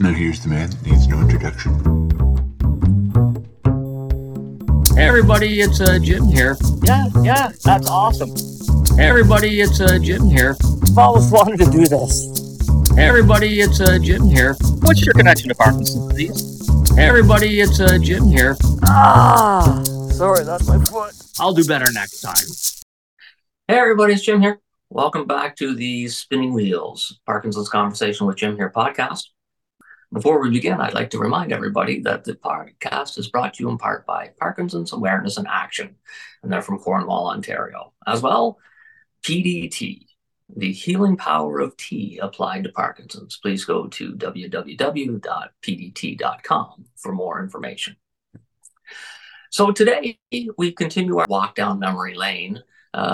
Now here's the man that needs no introduction. Hey everybody, it's Jim here. Yeah, that's awesome. Hey everybody, it's Jim here. I've always wanted to do this. Hey everybody, it's Jim here. What's your connection to Parkinson's disease? Hey everybody, it's Jim here. Ah, sorry, that's my foot. I'll do better next time. Hey everybody, it's Jim here. Welcome back to the Spinning Wheels, Parkinson's Conversation with Jim Here podcast. Before we begin, I'd like to remind everybody that the podcast is brought to you in part by Parkinson's Awareness and Action, and they're from Cornwall, Ontario. As well, PD Tea, the healing power of tea applied to Parkinson's. Please go to www.pdt.com for more information. So today, we continue our walk down memory lane.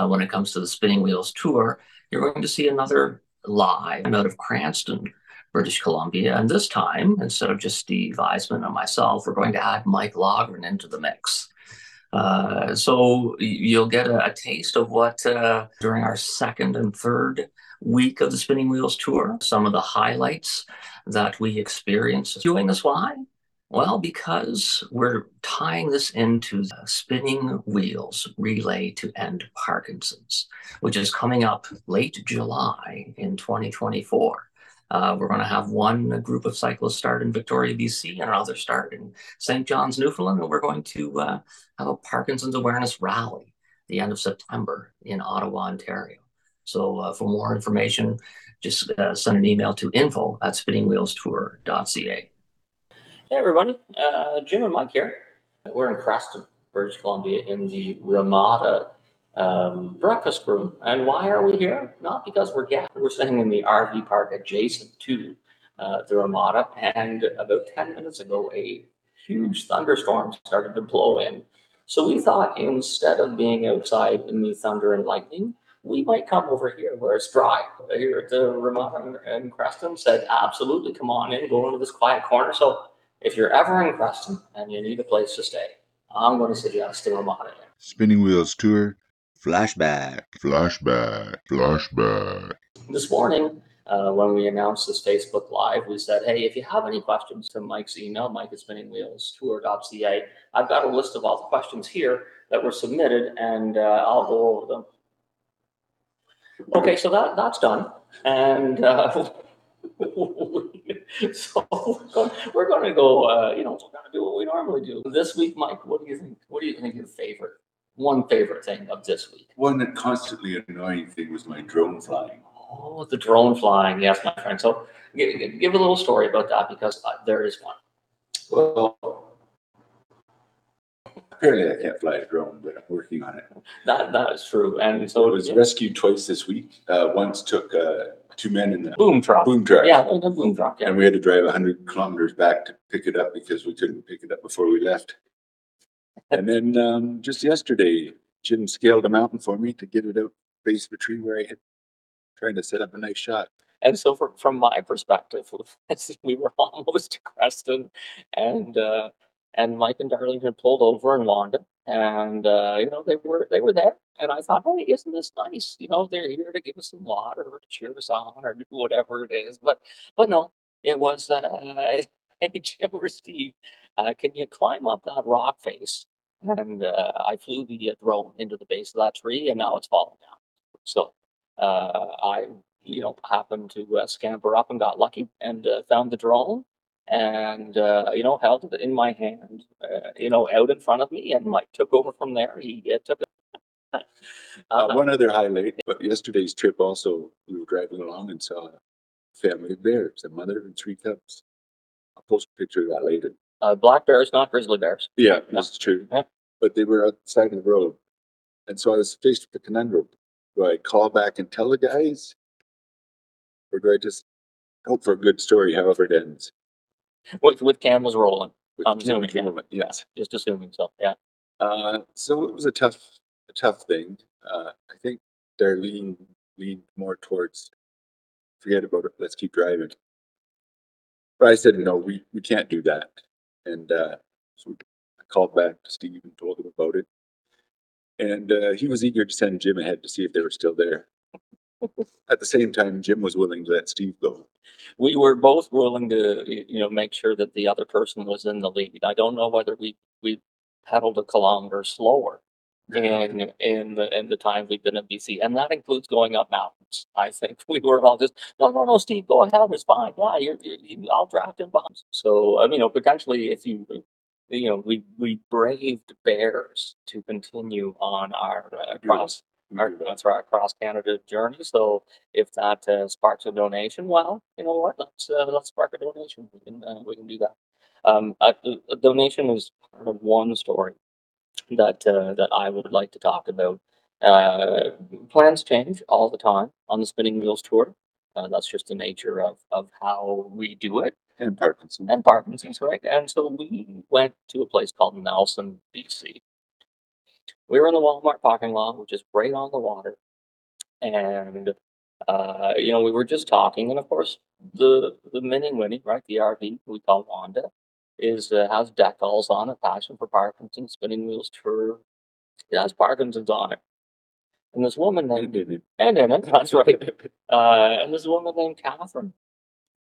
When it comes to the Spinning Wheels Tour, you're going to see another live out of Creston, British Columbia. And this time, instead of just Steve Iseman and myself, we're going to add Mike Loghrin into the mix. So you'll get a taste of what, during our second and third week of the Spinning Wheels Tour, some of the highlights that we experienced doing this. Why? Well, because we're tying this into the Spinning Wheels Relay to End Parkinson's, which is coming up late July in 2024. We're going to have one group of cyclists start in Victoria, BC, and another start in St. John's, Newfoundland, and we're going to have a Parkinson's Awareness Rally the end of September in Ottawa, Ontario. So for more information, just send an email to info@spinningwheelstour.ca. Hey everybody, Jim and Mike here. We're in Creston, British Columbia, in the Ramada breakfast room. And why are we here? Not because we're guests. We're staying in the RV park adjacent to the Ramada, and about 10 minutes ago a huge thunderstorm started to blow in. So we thought instead of being outside in the thunder and lightning, we might come over here where it's dry. Here at the Ramada in Creston said, absolutely, come on in, go into this quiet corner. So if you're ever in Creston and you need a place to stay, I'm going to suggest the Ramada. Spinning Wheels Tour. Flashback. This morning, when we announced this Facebook Live, we said, hey, if you have any questions to Mike's email, mike@spinningwheelstour.ca, I've got a list of all the questions here that were submitted, and I'll go over them. Okay, so that's done. And so we're going to go, we're going to do what we normally do. This week, Mike, what do you think? What do you think your favorite thing of this week? One that constantly annoying thing was my drone flying. Oh, the drone flying. Yes, my friend. So give a little story about that, because there is one. Well, apparently I can't fly a drone, but I'm working on it. That is true. And so it was rescued twice this week. Once took two men in the boom truck. Yeah, the boom truck. Yeah. And we had to drive 100 kilometers back to pick it up because we couldn't pick it up before we left. And then just yesterday, Jim scaled a mountain for me to get it out base of a tree where I had trying to set up a nice shot. And so from my perspective, we were almost to Creston, and Mike and Darlene had pulled over in Wanda, and they were there. And I thought, hey, isn't this nice? They're here to give us some water or cheer us on or do whatever it is. But no, it was hey, Jim or Steve, can you climb up that rock face? And I flew the drone into the base of that tree, and now it's falling down. So I, happened to scamper up and got lucky and found the drone, and held it in my hand, out in front of me, and Mike took over from there. He took it. One other highlight, but yesterday's trip also, we were driving along and saw a family of bears, a mother and three cubs. I'll post a picture of that later. Black bears, not grizzly bears. Yeah, that's true. Yeah. But they were outside of the road. And so I was faced with a conundrum. Do I call back and tell the guys? Or do I just hope for a good story, however it ends? With cameras rolling. Yes. Yeah, just assuming so, yeah. So it was a tough thing. I think Darlene leaned more towards, forget about it, let's keep driving. But I said, no, we can't do that. And so I called back to Steve and told him about it. And he was eager to send Jim ahead to see if they were still there. At the same time, Jim was willing to let Steve go. We were both willing to, make sure that the other person was in the lead. I don't know whether we pedaled a kilometer slower in the time we've been in BC, and that includes going up mountains. I think we were all just, no, Steve, go ahead, it's fine. Yeah, I'll draft in bombs. So, potentially, if you, we braved bears to continue on our cross. That's right, across Canada journey. So if that sparks a donation, well, you know what? Let's spark a donation. We can do that. A donation is part of one story that I would like to talk about. Plans change all the time on the Spinning Wheels Tour. That's just the nature of how we do it. And Parkinson's. And Parkinson's, right? And so we went to a place called Nelson, BC. We were in the Walmart parking lot, which is right on the water, and we were just talking. And of course, the mini-winnie, right? The RV we call Wanda is has decals on it. Passion for Parkinson's, Spinning Wheels Tour. It has Parkinson's on it. And this woman named that's right. And this woman named Catherine,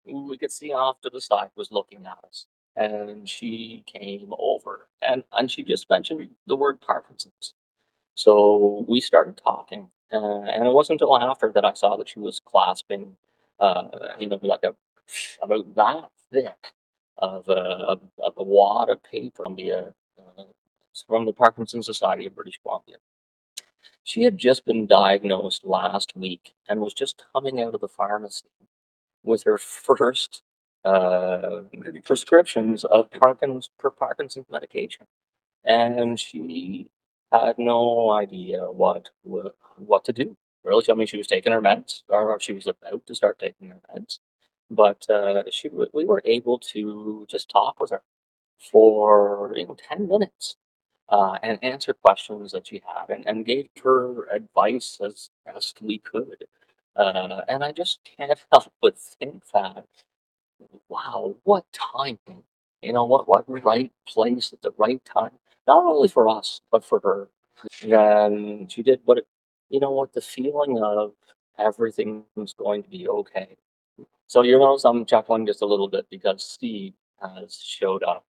who we could see off to the side, was looking at us. And she came over and she just mentioned the word Parkinson's. So we started talking. And it wasn't until after that I saw that she was clasping, like about that thick of a wad of paper from the Parkinson Society of British Columbia. She had just been diagnosed last week and was just coming out of the pharmacy with her first prescriptions of Parkinson's medication, and she had no idea what to do. Really, I mean, she was taking her meds, or she was about to start taking her meds, but we were able to just talk with her for 10 minutes and answer questions that she had, and gave her advice as best we could. And I just can't help but think that, wow, what timing, what right place at the right time, not only for us, but for her. And she did the feeling of everything's going to be okay. So I'm chuckling just a little bit because Steve has showed up.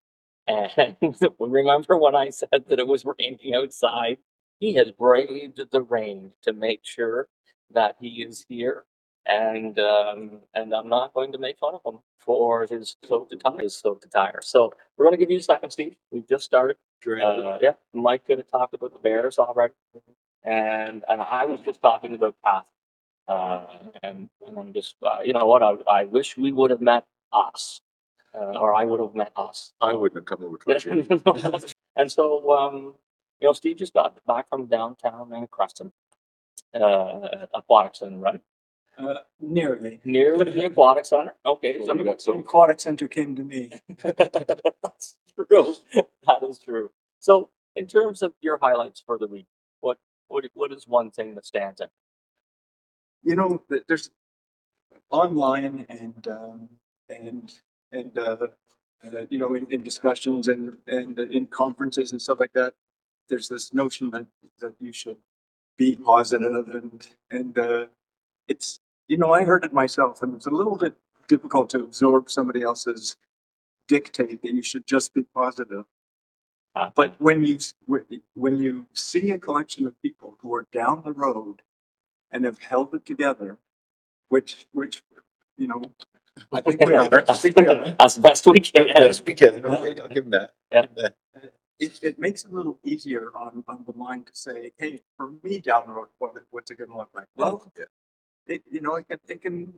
And remember when I said that it was raining outside? He has braved the rain to make sure that he is here. And I'm not going to make fun of him for his soaked attire. So we're going to give you a second, Steve. We've just started. Yeah, Mike could have talked about the bears already, and I was just talking about Pat. And I'm just I wish we would have met us, or I would have met us. I wouldn't have come over to you. And so Steve just got back from downtown in Creston, aquatics, right? Nearly the aquatic center. Okay, so the aquatic center came to me. That's true. That is true. So, in terms of your highlights for the week, what is one thing that stands out? There's online and in discussions and in conferences and stuff like that. There's this notion that you should be positive and it's. I heard it myself, and it's a little bit difficult to absorb somebody else's dictate that you should just be positive. But when you see a collection of people who are down the road and have held it together, which I think we are. As best we can. I'll give them that. Yeah. It makes it a little easier on the mind to say, hey, for me down the road, what's it going to look like? Well, yeah. Life can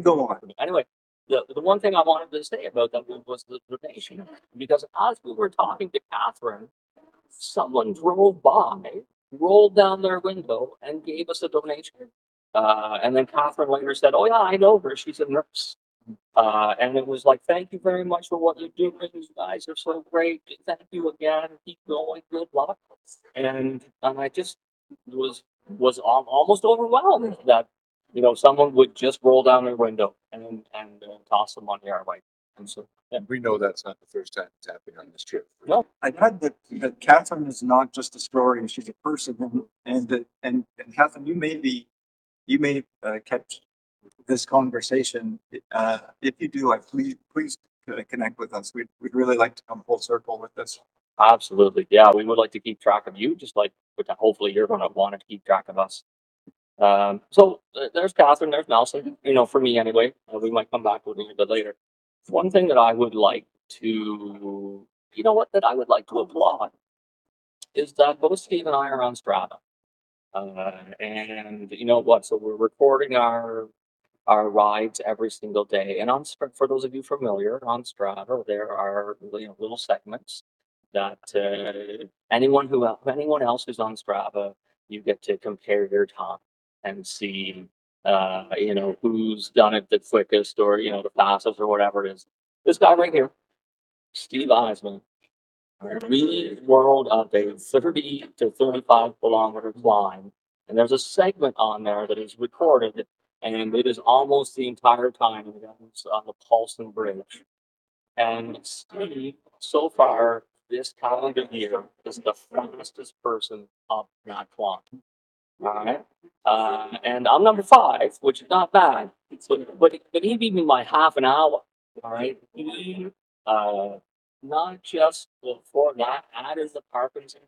go on. Anyway, the one thing I wanted to say about that was the donation, because as we were talking to Catherine, someone drove by, rolled down their window, and gave us a donation. And then Catherine later said, "Oh yeah, I know her. She's a nurse." And it was like, "Thank you very much for what you're doing. You guys are so great. Thank you again. Keep going. Good luck." And I just was almost overwhelmed that someone would just roll down their window and toss some money our way. And so we know that's not the first time it's happening on this trip. No, I heard that Catherine is not just a story; she's a person. And Catherine, you may be you may catch this conversation. If you do, please connect with us. We'd really like to come full circle with this. Absolutely. Yeah, we would like to keep track of you, just like hopefully you're going to want to keep track of us. So there's Catherine, there's Nelson, for me anyway. We might come back to it a little bit later. One thing that I would like to, applaud is that both Steve and I are on Strava. And you know what? So we're recording our rides every single day. And for those of you familiar, on Strava, there are little segments that anyone else who's on Strava, you get to compare your time and see, who's done it the quickest or, the fastest or whatever it is. This guy right here, Steve Iseman, really whirled up a 30 to 35 kilometer climb. And there's a segment on there that is recorded, and it is almost the entire time on the Paulson Bridge. And Steve, so far, this calendar year, is the fastest person up that climb. All right. And I'm number 5, which is not bad. But he beat me by half an hour. All right. He, not just for that, added the Parkinson,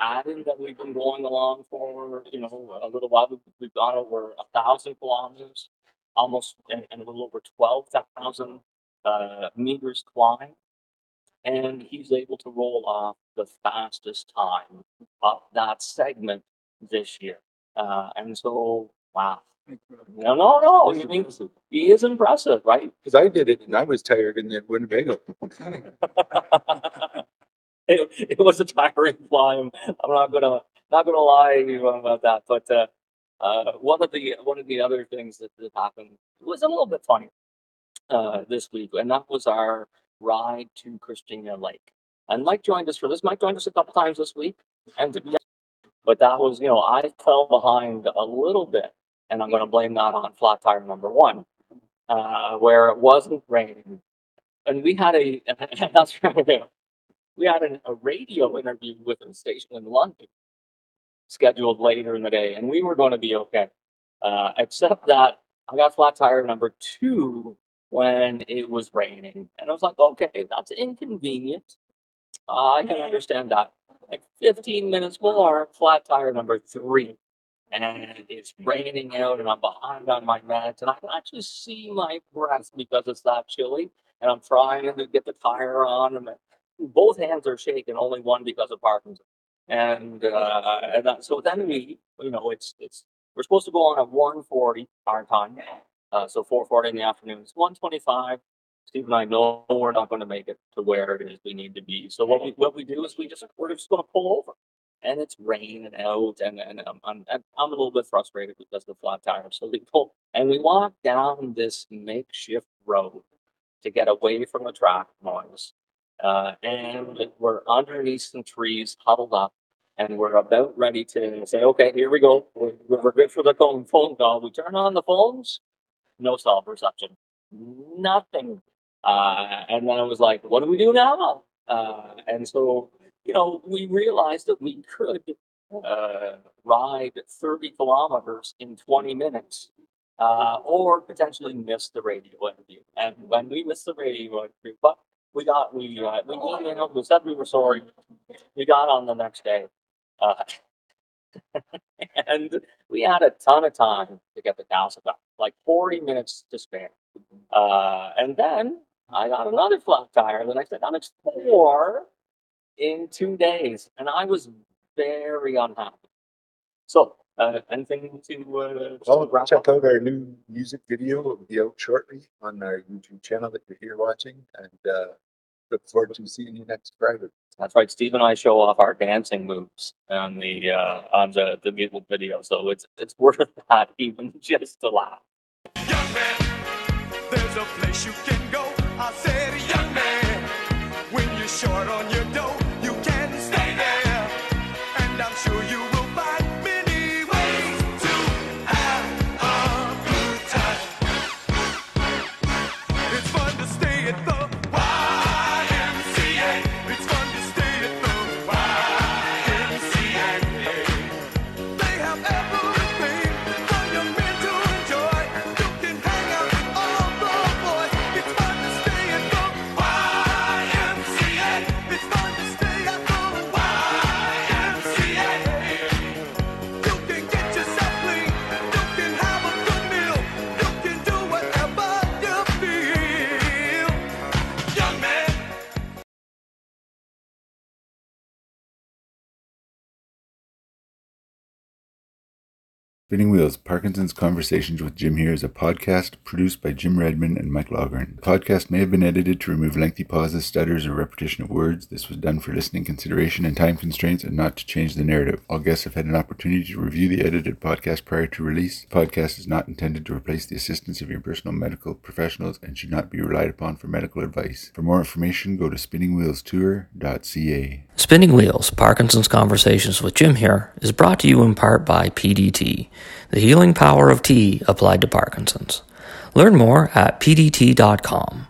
added that we've been going along for, a little while. We've gone over 1,000 kilometers, almost, and a little over 12,000 meters climb. And he's able to roll off the fastest time up that segment this year. And so, wow. No. I mean, he is impressive, right? Because I did it and I was tired in the Winnebago. it was a tiring climb. I'm not gonna lie to you about that. But one of the other things that happened was a little bit funny this week, and that was our ride to Christina Lake. And Mike joined us for this. Mike joined us a couple times this week, but that was, I fell behind a little bit, and I'm going to blame that on flat tire number 1, where it wasn't raining, and we had a radio interview with a station in London scheduled later in the day, and we were going to be okay, except that I got flat tire number 2. When it was raining. And I was like, okay, that's inconvenient. I can understand that. Like 15 minutes more, flat tire number 3. And it's raining out and I'm behind on my meds. And I can actually see my breath because it's that chilly. And I'm trying to get the tire on. And both hands are shaking, only one because of Parkinson's. And that, so then we, we're supposed to go on at 1:40 our time. So 4:40 in the afternoon, it's 1:25. Steve and I know we're not going to make it to where it is we need to be. So what we do is we're just going to pull over, and it's raining out, and I'm a little bit frustrated because of the flat tire. So we pull and we walk down this makeshift road to get away from the track noise, and we're underneath some trees, huddled up. And we're about ready to say, okay, here we go. We're good for the phone call. We turn on the phones, no cell reception, nothing. And then I was like, what do we do now? And so, we realized that we could ride 30 kilometers in 20 minutes or potentially miss the radio interview. And when we missed the radio interview, but we said we were sorry. We got on the next day. And we had a ton of time to get the house about, like 40 minutes to spare. And then I got another flat tire the next day. Now it's 4 in 2 days. And I was very unhappy. So, anything to... well, check out our new music video. It will be out shortly on our YouTube channel that you're here watching. And look forward to seeing you next Friday. That's right. Steve and I show off our dancing moves on the music video, so it's worth that even just to laugh. Young man, there's a place you can go. I said, young man, when you're short on your dough, you can stay there, and I'm sure you will find many ways to have a good time. It's fun to stay at the YMCA. They have everything for your mental. Spinning Wheels, Parkinson's Conversations with Jim Here is a podcast produced by Jim Redmond and Mike Loghrin. The podcast may have been edited to remove lengthy pauses, stutters, or repetition of words. This was done for listening consideration and time constraints and not to change the narrative. All guests have had an opportunity to review the edited podcast prior to release. The podcast is not intended to replace the assistance of your personal medical professionals and should not be relied upon for medical advice. For more information, go to spinningwheelstour.ca. Spinning Wheels, Parkinson's Conversations with Jim Here is brought to you in part by PD Tea, the healing power of tea applied to Parkinson's. Learn more at pdt.com.